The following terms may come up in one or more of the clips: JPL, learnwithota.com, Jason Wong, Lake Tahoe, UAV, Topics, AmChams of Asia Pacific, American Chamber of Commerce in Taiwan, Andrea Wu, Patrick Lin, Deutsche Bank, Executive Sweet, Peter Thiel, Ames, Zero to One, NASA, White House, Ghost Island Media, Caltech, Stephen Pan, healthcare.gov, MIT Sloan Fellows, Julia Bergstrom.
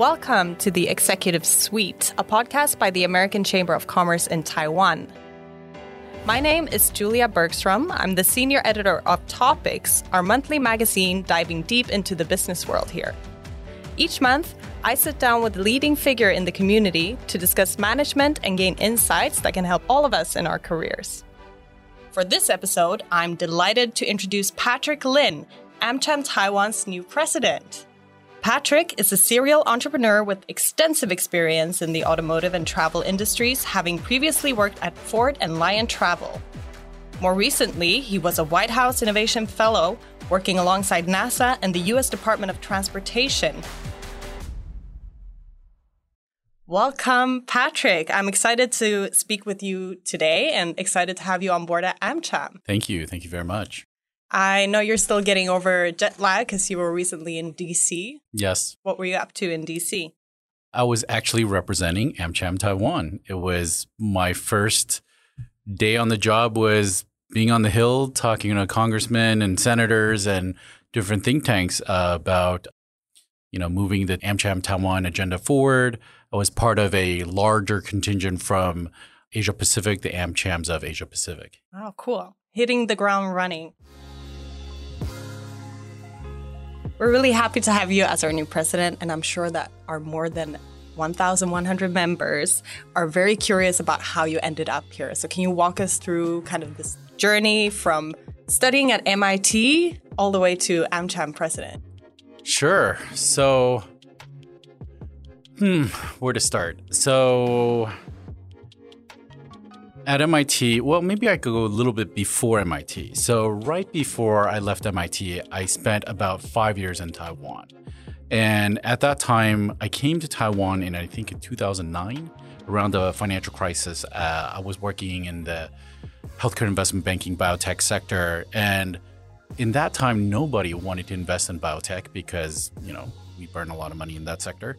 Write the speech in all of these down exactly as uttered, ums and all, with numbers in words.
Welcome to The Executive Suite, a podcast by the American Chamber of Commerce in Taiwan. My name is Julia Bergstrom. I'm the senior editor of Topics, our monthly magazine diving deep into the business world here. Each month, I sit down with a leading figure in the community to discuss management and gain insights that can help all of us in our careers. For this episode, I'm delighted to introduce Patrick Lin, AmCham Taiwan's new president. Patrick is a serial entrepreneur with extensive experience in the automotive and travel industries, having previously worked at Ford and Lion Travel. More recently, he was a White House Innovation Fellow, working alongside NASA and the U S Department of Transportation. Welcome, Patrick. I'm excited to speak with you today and excited to have you on board at AmCham. Thank you. Thank you very much. I know you're still getting over jet lag because you were recently in D C. Yes. What were you up to in D C? I was actually representing AmCham Taiwan. It was my first day on the job was being on the Hill, talking to congressmen and senators and different think tanks uh, about, you know, moving the AmCham Taiwan agenda forward. I was part of a larger contingent from Asia Pacific, the AmChams of Asia Pacific. Oh, cool. Hitting the ground running. We're really happy to have you as our new president, and I'm sure that our more than eleven hundred members are very curious about how you ended up here. So can you walk us through kind of this journey from studying at M I T all the way to AmCham president? Sure. So, hmm, where to start? So at M I T, well, maybe I could go a little bit before M I T. So right before I left M I T, I spent about five years in Taiwan. And at that time, I came to Taiwan in, I think, in two thousand nine, around the financial crisis. Uh, I was working in the healthcare investment banking biotech sector. And in that time, nobody wanted to invest in biotech because, you know, we burn a lot of money in that sector.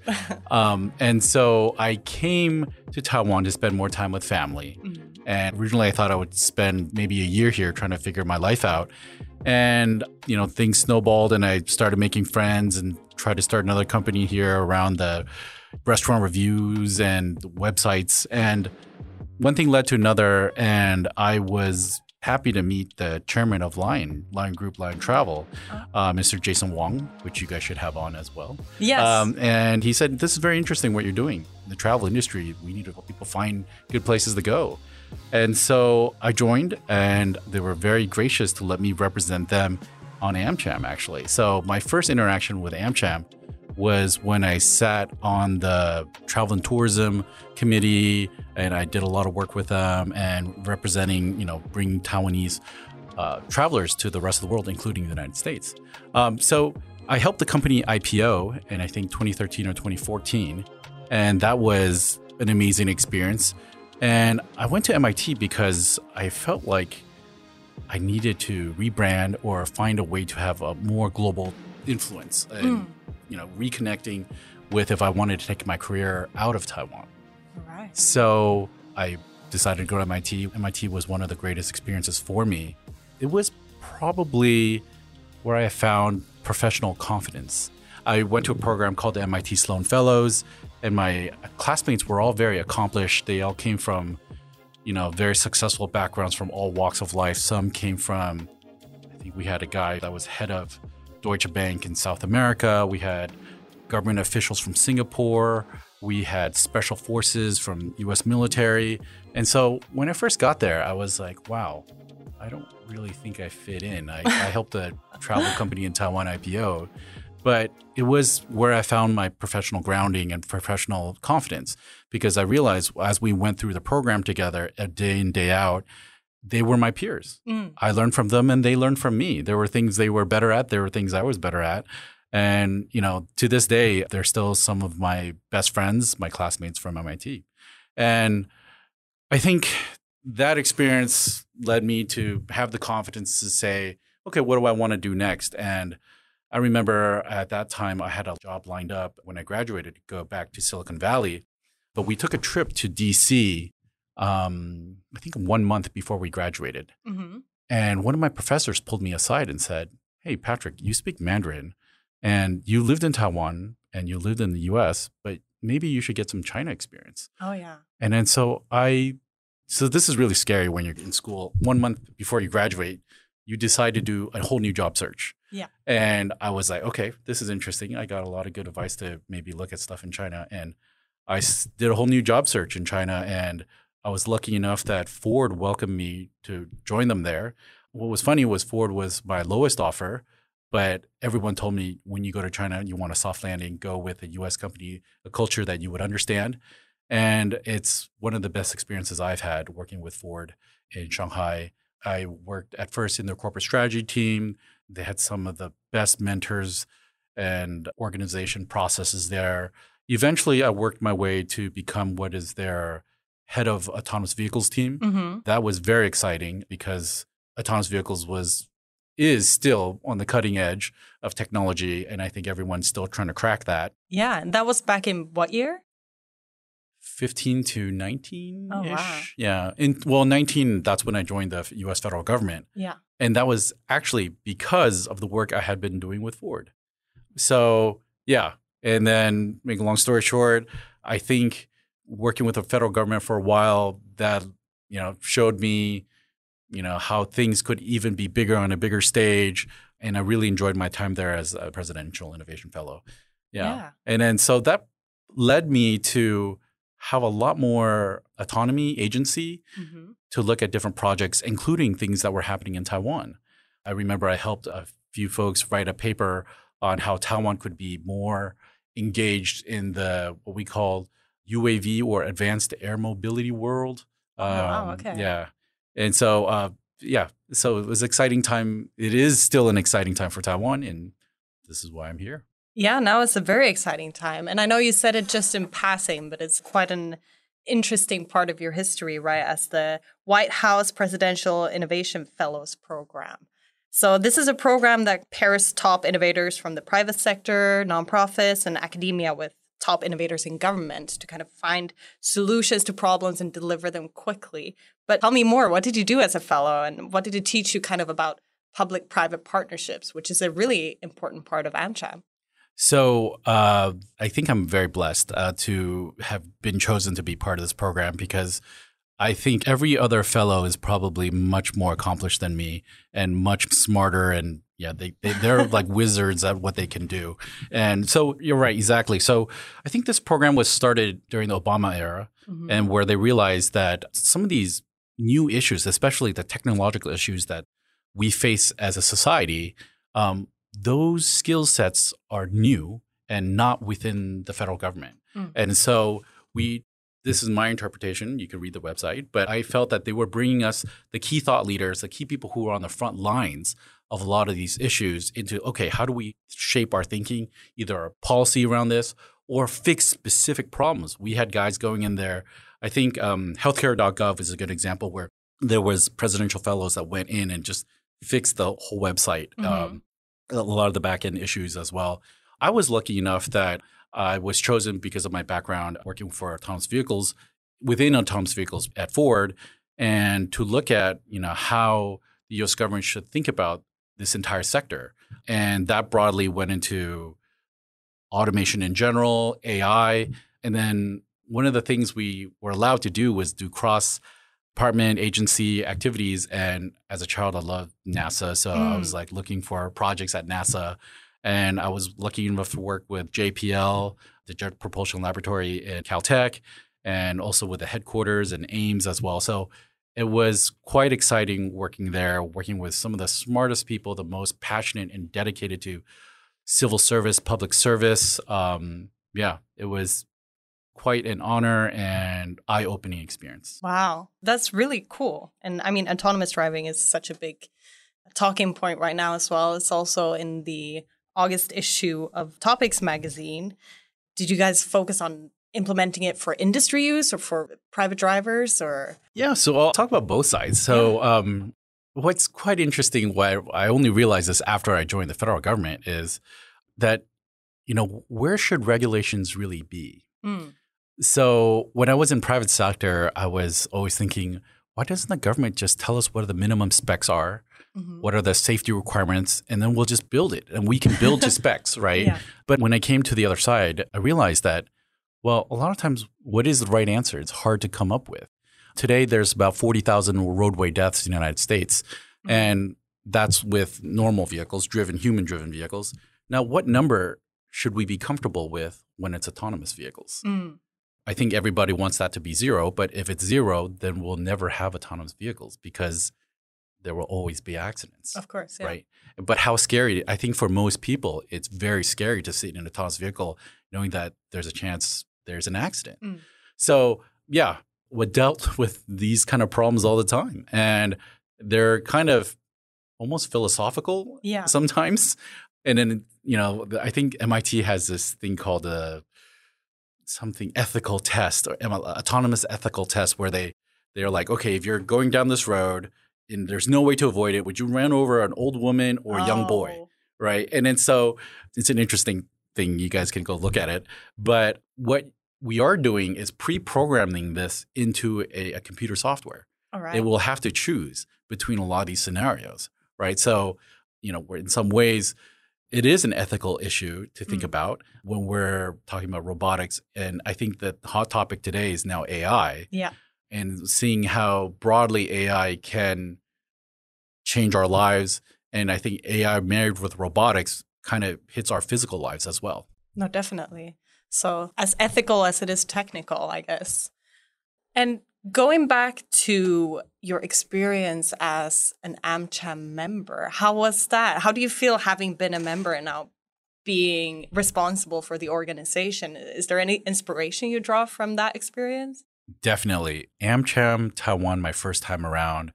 um, and so I came to Taiwan to spend more time with family. Mm-hmm. And originally I thought I would spend maybe a year here trying to figure my life out. And, you know, things snowballed and I started making friends and tried to start another company here around the restaurant reviews and websites. And one thing led to another. And I was happy to meet the chairman of Lion, Lion Group, Lion Travel, uh, Mister Jason Wong, which you guys should have on as well. Yes. Um, and he said, this is very interesting what you're doing in the travel industry. We need to help people find good places to go. And so I joined, and they were very gracious to let me represent them on AmCham, actually. So my first interaction with AmCham was when I sat on the travel and tourism committee, and I did a lot of work with them and representing, you know, bringing Taiwanese uh, travelers to the rest of the world, including the United States. Um, so I helped the company I P O in, I think, twenty thirteen or twenty fourteen, and that was an amazing experience. And I went to M I T because I felt like I needed to rebrand or find a way to have a more global influence and, mm. you know, reconnecting with if I wanted to take my career out of Taiwan. All right. So I decided to go to M I T. M I T was one of the greatest experiences for me. It was probably where I found professional confidence. I went to a program called the M I T Sloan Fellows, and my classmates were all very accomplished. They all came from, you know, very successful backgrounds from all walks of life. Some came from, I think we had a guy that was head of Deutsche Bank in South America. We had government officials from Singapore. We had special forces from U S military. And so when I first got there, I was like, wow, I don't really think I fit in. I, I helped a travel company in Taiwan I P O. But it was where I found my professional grounding and professional confidence, because I realized as we went through the program together, day in, day out, they were my peers. Mm. I learned from them and they learned from me. There were things they were better at. There were things I was better at. And, you know, to this day, they're still some of my best friends, my classmates from M I T. And I think that experience led me to have the confidence to say, okay, what do I want to do next? And I remember at that time, I had a job lined up when I graduated to go back to Silicon Valley. But we took a trip to D C, um, I think one month before we graduated. Mm-hmm. And one of my professors pulled me aside and said, hey, Patrick, you speak Mandarin and you lived in Taiwan and you lived in the U S, but maybe you should get some China experience. Oh, yeah. And then so I, so this is really scary when you're in school. One month before you graduate, you decide to do a whole new job search. Yeah. And I was like, okay, this is interesting. I got a lot of good advice to maybe look at stuff in China. And I did a whole new job search in China. And I was lucky enough that Ford welcomed me to join them there. What was funny was Ford was my lowest offer, but everyone told me when you go to China and you want a soft landing, go with a U S company, a culture that you would understand. And it's one of the best experiences I've had working with Ford in Shanghai. I worked at first in their corporate strategy team. They had some of the best mentors and organization processes there. Eventually, I worked my way to become what is their head of autonomous vehicles team. Mm-hmm. That was very exciting because autonomous vehicles was is still on the cutting edge of technology, and I think everyone's still trying to crack that. Yeah, and that was back in what year? fifteen to nineteen-ish. Oh, wow. Yeah. In, well, nineteen, that's when I joined the U S federal government. Yeah. And that was actually because of the work I had been doing with Ford. So, yeah. And then, make a long story short, I think working with the federal government for a while, that, you know, showed me, you know, how things could even be bigger on a bigger stage. And I really enjoyed my time there as a Presidential Innovation Fellow. Yeah. yeah. And then so that led me to have a lot more autonomy, agency, mm-hmm. to look at different projects, including things that were happening in Taiwan. I remember I helped a few folks write a paper on how Taiwan could be more engaged in the what we call U A V or advanced air mobility world. Um, oh, okay. Yeah. And so, uh, yeah, so it was an exciting time. It is still an exciting time for Taiwan, and this is why I'm here. Yeah, now it's a very exciting time. And I know you said it just in passing, but it's quite an interesting part of your history, right, as the White House Presidential Innovation Fellows Program. So this is a program that pairs top innovators from the private sector, nonprofits, and academia with top innovators in government to kind of find solutions to problems and deliver them quickly. But tell me more, what did you do as a fellow and what did it teach you kind of about public-private partnerships, which is a really important part of AmCham? So uh, I think I'm very blessed uh, to have been chosen to be part of this program because I think every other fellow is probably much more accomplished than me and much smarter and Yeah, they, they, they're like wizards at what they can do. And so you're right, exactly. So I think this program was started during the Obama era mm-hmm. and where they realized that some of these new issues, especially the technological issues that we face as a society, um, those skill sets are new and not within the federal government. Mm. And so we – this is my interpretation. You can read the website. But I felt that they were bringing us the key thought leaders, the key people who are on the front lines of a lot of these issues into, okay, how do we shape our thinking, either our policy around this or fix specific problems? We had guys going in there. I think um, healthcare dot gov is a good example where there was presidential fellows that went in and just fixed the whole website, mm-hmm. um, a lot of the back-end issues as well. I was lucky enough that I was chosen because of my background working for autonomous vehicles, within autonomous vehicles at Ford, and to look at, you know, how the U S government should think about this entire sector. And that broadly went into automation in general, A I. And then one of the things we were allowed to do was do cross-department agency activities. And as a child, I loved NASA. So mm. I was like looking for projects at NASA. And I was lucky enough to work with J P L, the Jet Propulsion Laboratory in Caltech, and also with the headquarters in Ames as well. So it was quite exciting working there, working with some of the smartest people, the most passionate and dedicated to civil service, public service. Um, yeah, it was quite an honor and eye-opening experience. Wow. That's really cool. And I mean, autonomous driving is such a big talking point right now as well. It's also in the August issue of Topics magazine. Did you guys focus on implementing it for industry use or for private drivers or? Yeah, so I'll talk about both sides. So um, what's quite interesting, why I only realized this after I joined the federal government, is that, you know, where should regulations really be? Mm. So when I was in private sector, I was always thinking, why doesn't the government just tell us what the minimum specs are Mm-hmm. What are the safety requirements? And then we'll just build it. And we can build to specs, right? Yeah. But when I came to the other side, I realized that, well, a lot of times, what is the right answer? It's hard to come up with. Today, there's about forty thousand roadway deaths in the United States. Mm-hmm. And that's with normal vehicles, driven, human-driven vehicles. Now, what number should we be comfortable with when it's autonomous vehicles? Mm. I think everybody wants that to be zero. But if it's zero, then we'll never have autonomous vehicles because there will always be accidents. Of course, yeah. Right? But how scary? I think for most people, it's very scary to sit in an autonomous vehicle knowing that there's a chance there's an accident. Mm. So, yeah, we're dealt with these kind of problems all the time. And they're kind of almost philosophical yeah. sometimes. And then, you know, I think M I T has this thing called a something ethical test or autonomous ethical test where they, they're like, okay, if you're going down this road and there's no way to avoid it, would you run over an old woman or a oh. young boy, right? And then so it's an interesting thing. You guys can go look at it. But what we are doing is pre-programming this into a, a computer software. All right. It will have to choose between a lot of these scenarios, right? So, you know, we're in some ways – it is an ethical issue to think mm. about when we're talking about robotics. And I think that the hot topic today is now A I. Yeah. And seeing how broadly A I can change our lives. And I think A I married with robotics kind of hits our physical lives as well. No, definitely. So as ethical as it is technical, I guess. And going back to your experience as an AmCham member, how was that? How do you feel having been a member and now being responsible for the organization? Is there any inspiration you draw from that experience? Definitely. AmCham Taiwan, my first time around,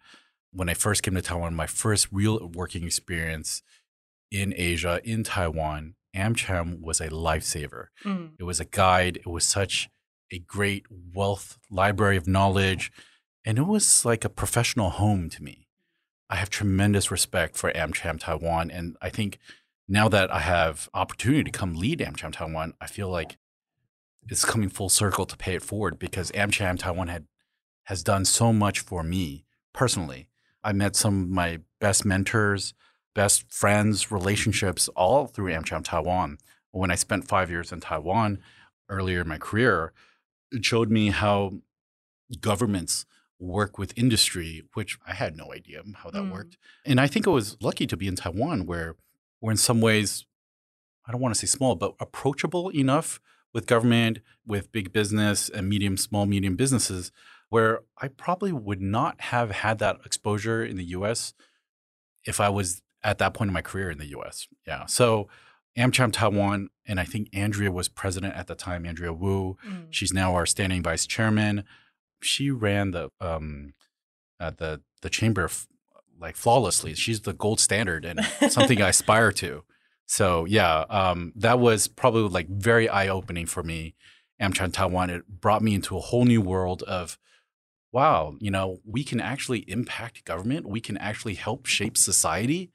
when I first came to Taiwan, my first real working experience in Asia, in Taiwan, AmCham was a lifesaver. Mm. It was a guide. It was such a great wealth library of knowledge. And it was like a professional home to me. I have tremendous respect for AmCham Taiwan. And I think now that I have opportunity to come lead AmCham Taiwan, I feel like it's coming full circle to pay it forward because AmCham Taiwan had, has done so much for me personally. I met some of my best mentors, best friends, relationships all through AmCham Taiwan. When I spent five years in Taiwan earlier in my career, it showed me how governments work with industry, which I had no idea how that mm. worked. And I think I was lucky to be in Taiwan where we're in some ways, I don't want to say small, but approachable enough with government, with big business and medium, small, medium businesses, where I probably would not have had that exposure in the U S if I was at that point in my career in the U S. Yeah. So AmCham Taiwan, and I think Andrea was president at the time, Andrea Wu. Mm. She's now our standing vice chairman. She ran the um, uh, the the chamber f- like flawlessly. She's the gold standard and something I aspire to. So yeah, um, that was probably like very eye-opening for me. AmCham Taiwan, it brought me into a whole new world of, wow, you know, we can actually impact government. We can actually help shape society.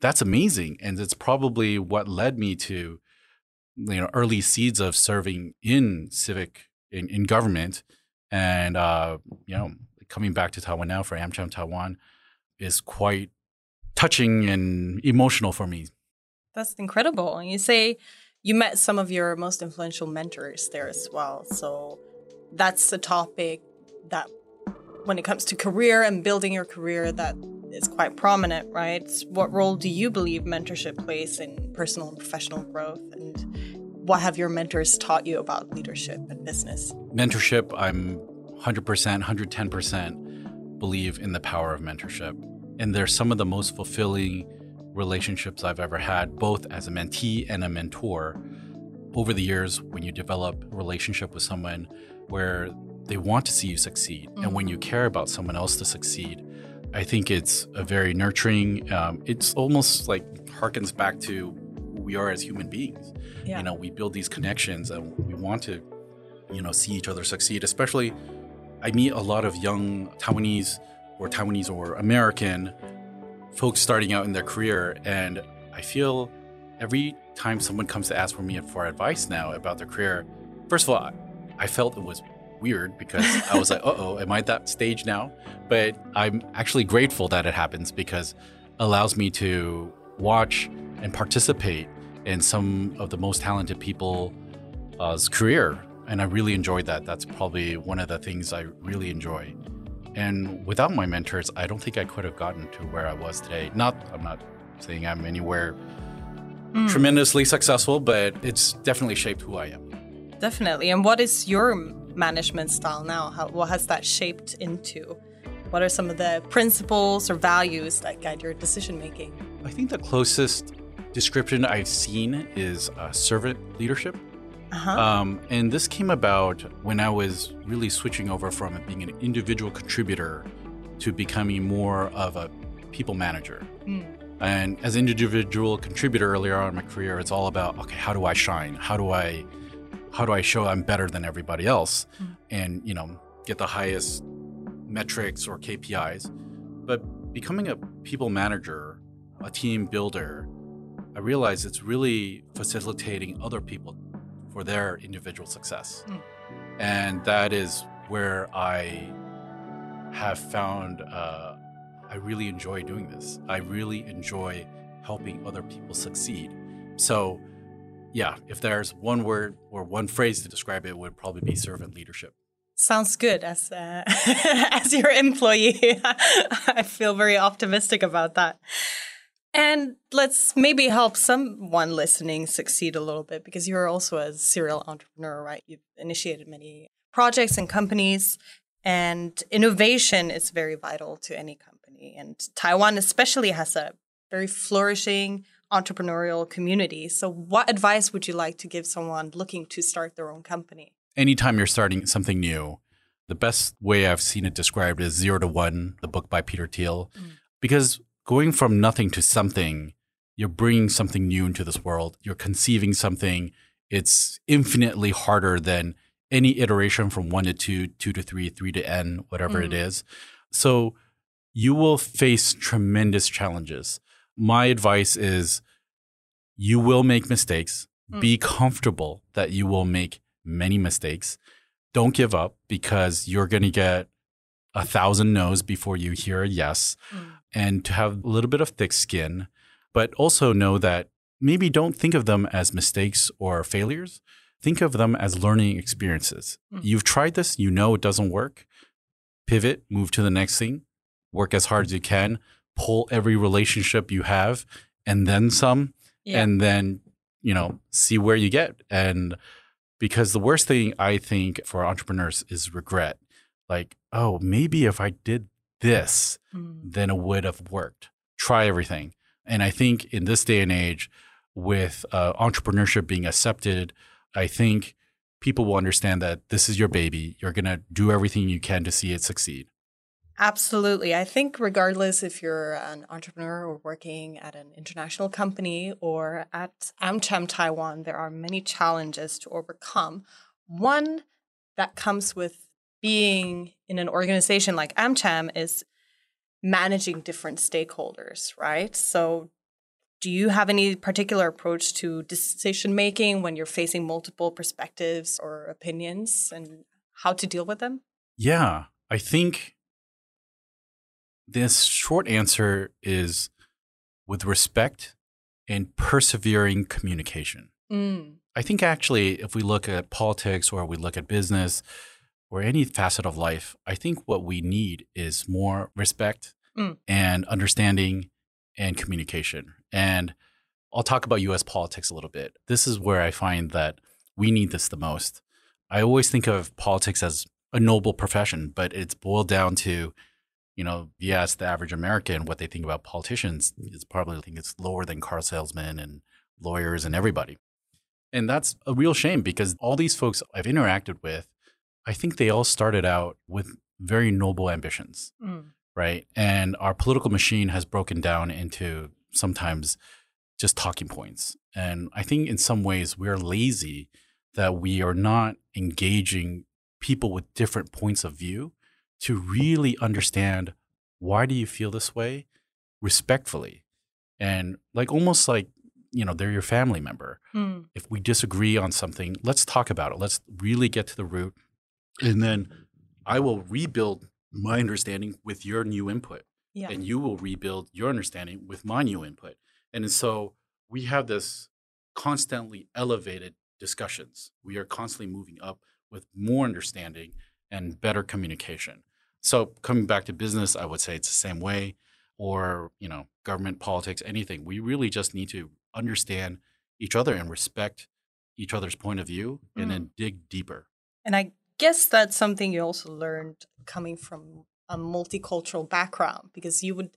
That's amazing, and it's probably what led me to, you know, early seeds of serving in civic in, in government, and uh, you know, coming back to Taiwan now for AmCham Taiwan is quite touching and emotional for me. That's incredible, and you say you met some of your most influential mentors there as well. So that's a topic that, when it comes to career and building your career, that it's quite prominent, right? What role do you believe mentorship plays in personal and professional growth? And what have your mentors taught you about leadership and business? Mentorship, I'm one hundred percent, one hundred ten percent believe in the power of mentorship. And they're some of the most fulfilling relationships I've ever had, both as a mentee and a mentor. Over the years, when you develop a relationship with someone where they want to see you succeed, mm-hmm. and when you care about someone else to succeed, I think it's a very nurturing, um, it's almost like harkens back to who we are as human beings. Yeah. You know, we build these connections and we want to, you know, see each other succeed. Especially, I meet a lot of young Taiwanese or Taiwanese or American folks starting out in their career. And I feel every time someone comes to ask for me for advice now about their career, first of all, I felt it was weird because I was like, uh-oh, am I at that stage now? But I'm actually grateful that it happens because allows me to watch and participate in some of the most talented people's career. And I really enjoyed that. That's probably one of the things I really enjoy. And without my mentors, I don't think I could have gotten to where I was today. Not, I'm not saying I'm anywhere mm. tremendously successful, but it's definitely shaped who I am. Definitely. And what is your management style now? How, what has that shaped into? What are some of the principles or values that guide your decision making? I think the closest description I've seen is uh, servant leadership. Uh-huh. Um, and this came about when I was really switching over from being an individual contributor to becoming more of a people manager. Mm. And as an individual contributor earlier on in my career, it's all about, okay, how do I shine? How do I, how do I show I'm better than everybody else? Mm. And, you know, get the highest metrics or K P Is. But becoming a people manager, a team builder, I realized it's really facilitating other people for their individual success. Mm. And that is where I have found uh, I really enjoy doing this. I really enjoy helping other people succeed. So yeah, if there's one word or one phrase to describe it, it would probably be servant leadership. Sounds good. As uh, as your employee, I feel very optimistic about that. And let's maybe help someone listening succeed a little bit, because you're also a serial entrepreneur, right? You've initiated many projects and companies, and innovation is very vital to any company. And Taiwan especially has a very flourishing entrepreneurial community. So what advice would you like to give someone looking to start their own company? Anytime you're starting something new, the best way I've seen it described is Zero to One, the book by Peter Thiel, mm. because going from nothing to something, you're bringing something new into this world. You're conceiving something. It's infinitely harder than any iteration from one to two, two to three, three to N, whatever mm. it is. So you will face tremendous challenges. My advice is you will make mistakes. Mm. Be comfortable that you will make many mistakes. Don't give up, because you're going to get a thousand no's before you hear a yes. Mm. And to have a little bit of thick skin, but also know that maybe don't think of them as mistakes or failures. Think of them as learning experiences. Mm-hmm. You've tried this. You know it doesn't work. Pivot, move to the next thing, work as hard as you can, pull every relationship you have, and then some, yeah. and then, you know, see where you get. And because the worst thing I think for entrepreneurs is regret. Like, oh, maybe if I did this, mm. then it would have worked. Try everything. And I think in this day and age, with uh, entrepreneurship being accepted, I think people will understand that this is your baby. You're going to do everything you can to see it succeed. Absolutely. I think regardless if you're an entrepreneur or working at an international company or at AmCham Taiwan, there are many challenges to overcome. One that comes with being in an organization like AmCham is managing different stakeholders, right? So do you have any particular approach to decision-making when you're facing multiple perspectives or opinions and how to deal with them? Yeah, I think the short answer is with respect and persevering communication. Mm. I think actually if we look at politics or we look at business – or any facet of life, I think what we need is more respect mm. and understanding and communication. And I'll talk about U S politics a little bit. This is where I find that we need this the most. I always think of politics as a noble profession, but it's boiled down to, you know, yes, the average American, what they think about politicians is probably, I think it's lower than car salesmen and lawyers and everybody. And that's a real shame, because all these folks I've interacted with, I think they all started out with very noble ambitions, mm. right? And our political machine has broken down into sometimes just talking points. And I think in some ways we're lazy that we are not engaging people with different points of view to really understand, why do you feel this way, respectfully. And like almost like, you know, they're your family member. Mm. If we disagree on something, let's talk about it. Let's really get to the root. And then I will rebuild my understanding with your new input. yeah. and you will rebuild your understanding with my new input. And so we have this constantly elevated discussions. We are constantly moving up with more understanding and better communication. So coming back to business, I would say it's the same way, or, you know, government, politics, anything. We really just need to understand each other and respect each other's point of view and mm. then dig deeper. And I guess that's something you also learned coming from a multicultural background, because you would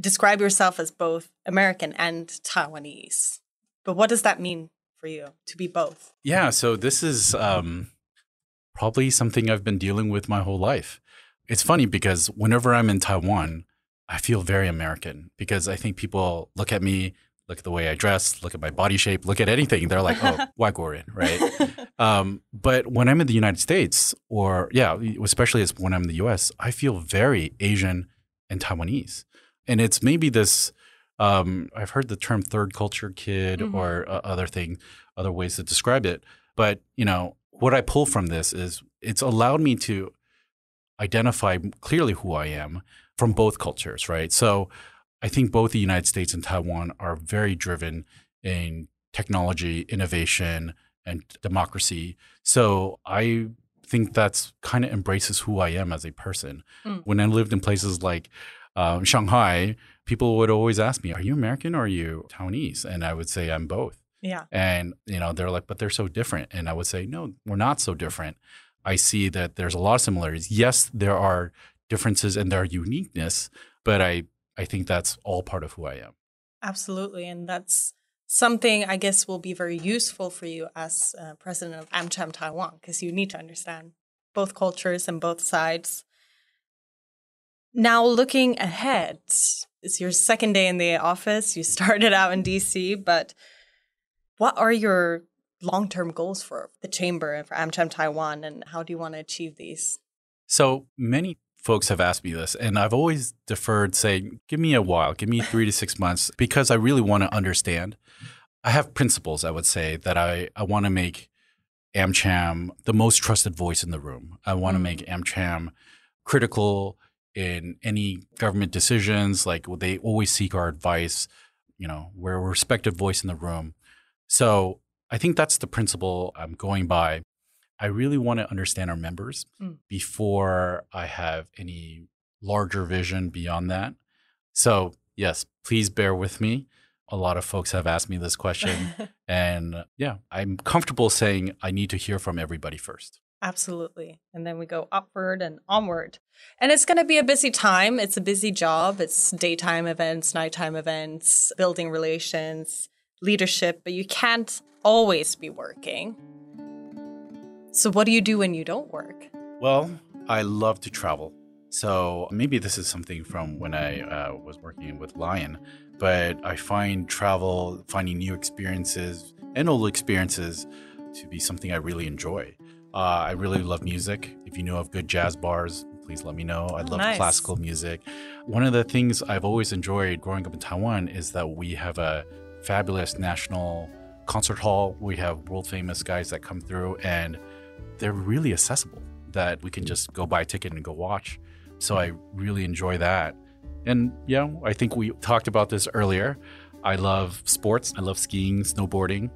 describe yourself as both American and Taiwanese. But what does that mean for you to be both? Yeah, so this is um, probably something I've been dealing with my whole life. It's funny because whenever I'm in Taiwan, I feel very American, because I think people look at me, look at the way I dress, look at my body shape, look at anything. They're like, oh, Wagorin, right? Um, but when I'm in the United States, or yeah, especially as when I'm in the U S, I feel very Asian and Taiwanese. And it's maybe this, um, I've heard the term third culture kid mm-hmm. or uh, other thing, other ways to describe it. But, you know, what I pull from this is it's allowed me to identify clearly who I am from both cultures, right? So I think both the United States and Taiwan are very driven in technology, innovation, and democracy. So I think that's kind of embraces who I am as a person. Mm. When I lived in places like um, Shanghai, people would always ask me, are you American or are you Taiwanese? And I would say I'm both. Yeah. And, you know, they're like, but they're so different. And I would say, no, we're not so different. I see that there's a lot of similarities. Yes, there are differences and there are uniqueness, but I I think that's all part of who I am. Absolutely. And that's something I guess will be very useful for you as uh, president of AmCham Taiwan, because you need to understand both cultures and both sides. Now, looking ahead, it's your second day in the office. You started out in D C, but what are your long-term goals for the chamber and for AmCham Taiwan, and how do you want to achieve these? So many folks have asked me this, and I've always deferred saying, give me a while, give me three to six months, because I really want to understand. I have principles, I would say, that I, I want to make AmCham the most trusted voice in the room. I want to make AmCham critical in any government decisions. Like, they always seek our advice. You know, we're a respected voice in the room. So I think that's the principle I'm going by. I really want to understand our members mm. before I have any larger vision beyond that. So yes, please bear with me. A lot of folks have asked me this question. And yeah, I'm comfortable saying I need to hear from everybody first. Absolutely. And then we go upward and onward. And it's going to be a busy time. It's a busy job. It's daytime events, nighttime events, building relations, leadership. But you can't always be working. So what do you do when you don't work? Well, I love to travel. So maybe this is something from when I uh, was working with Lion, but I find travel, finding new experiences and old experiences to be something I really enjoy. Uh, I really love music. If you know of good jazz bars, please let me know. I love nice. classical music. One of the things I've always enjoyed growing up in Taiwan is that we have a fabulous national concert hall. We have world famous guys that come through, and they're really accessible, that we can just go buy a ticket and go watch. So I really enjoy that. And yeah, I think we talked about this earlier. I love sports. I love skiing, snowboarding.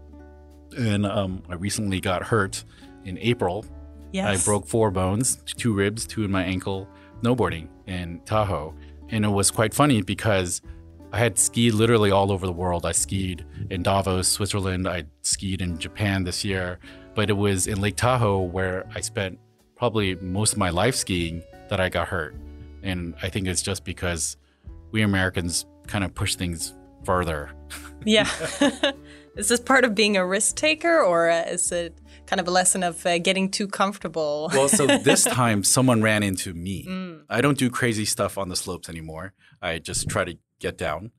And um, I recently got hurt in April. Yes. I broke four bones, two ribs, two in my ankle, snowboarding in Tahoe. And it was quite funny because I had skied literally all over the world. I skied in Davos, Switzerland. I skied in Japan this year. But it was in Lake Tahoe where I spent probably most of my life skiing that I got hurt. And I think it's just because we Americans kind of push things further. Yeah. Is this part of being a risk taker, or is it kind of a lesson of uh, getting too comfortable? Well, so this time someone ran into me. Mm. I don't do crazy stuff on the slopes anymore. I just try to get down.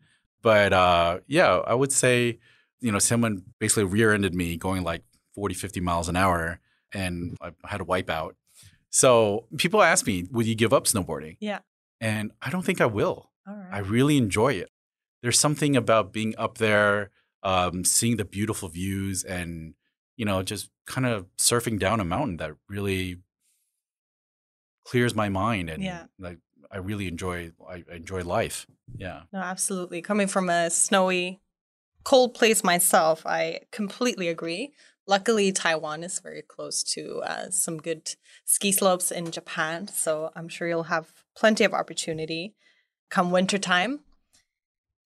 But uh, yeah, I would say, you know, someone basically rear-ended me going like forty, fifty miles an hour, and I had a wipeout. So people ask me, would you give up snowboarding? Yeah. And I don't think I will. All right. I really enjoy it. There's something about being up there, um, seeing the beautiful views, and, you know, just kind of surfing down a mountain that really clears my mind. And yeah. like, I really enjoy I enjoy life. Yeah. No, absolutely. Coming from a snowy, cold place myself, I completely agree. Luckily, Taiwan is very close to uh, some good ski slopes in Japan, so I'm sure you'll have plenty of opportunity come wintertime.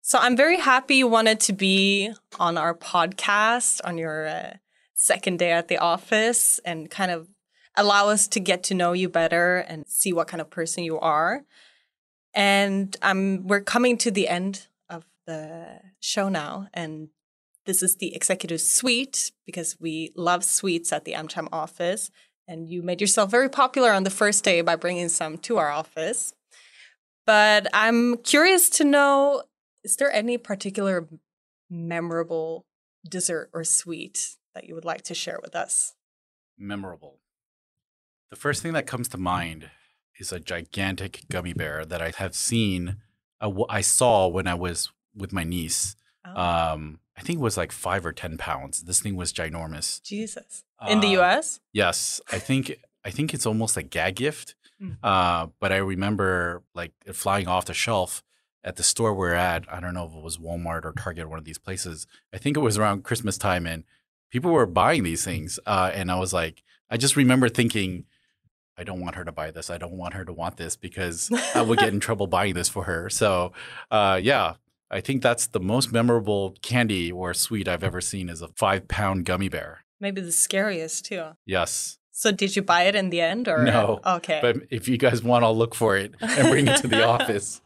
So I'm very happy you wanted to be on our podcast on your uh, second day at the office and kind of allow us to get to know you better and see what kind of person you are. And um, we're coming to the end of the show now. And this is the executive suite because we love suites at the AmCham office. And you made yourself very popular on the first day by bringing some to our office. But I'm curious to know, is there any particular memorable dessert or sweet that you would like to share with us? Memorable. The first thing that comes to mind is a gigantic gummy bear that I have seen, uh, I saw when I was with my niece. Oh. Um, I think it was like five or ten pounds. This thing was ginormous. Jesus. In uh, the U S? Yes. I think I think it's almost a gag gift. Mm. Uh, but I remember like it flying off the shelf at the store we're at. I don't know if it was Walmart or Target, one of these places. I think it was around Christmas time and people were buying these things. Uh, and I was like, I just remember thinking, I don't want her to buy this. I don't want her to want this because I would get in trouble buying this for her. So, uh, yeah, I think that's the most memorable candy or sweet I've ever seen is a five-pound gummy bear. Maybe the scariest, too. Yes. So did you buy it in the end? Or no. Okay. But if you guys want, I'll look for it and bring it to the office.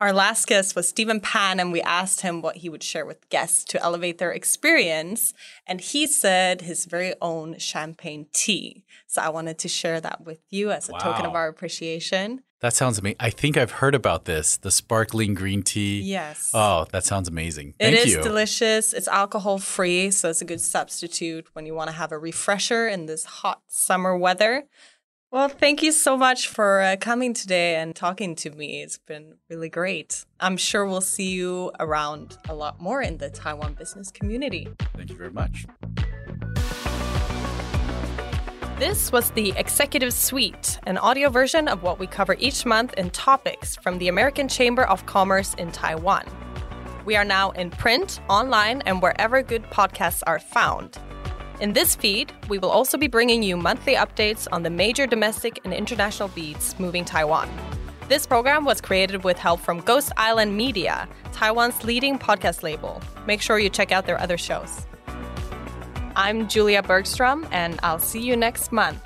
Our last guest was Stephen Pan, and we asked him what he would share with guests to elevate their experience. And he said his very own champagne tea. So I wanted to share that with you as a wow. token of our appreciation. That sounds amazing. I think I've heard about this, the sparkling green tea. Yes. Oh, that sounds amazing. Thank you. It is delicious. It's alcohol-free, so it's a good substitute when you want to have a refresher in this hot summer weather. Well, thank you so much for uh, coming today and talking to me. It's been really great. I'm sure we'll see you around a lot more in the Taiwan business community. Thank you very much. This was the Executive Suite, an audio version of what we cover each month in Topics from the American Chamber of Commerce in Taiwan. We are now in print, online, and wherever good podcasts are found. In this feed, we will also be bringing you monthly updates on the major domestic and international beats moving Taiwan. This program was created with help from Ghost Island Media, Taiwan's leading podcast label. Make sure you check out their other shows. I'm Julia Bergstrom, and I'll see you next month.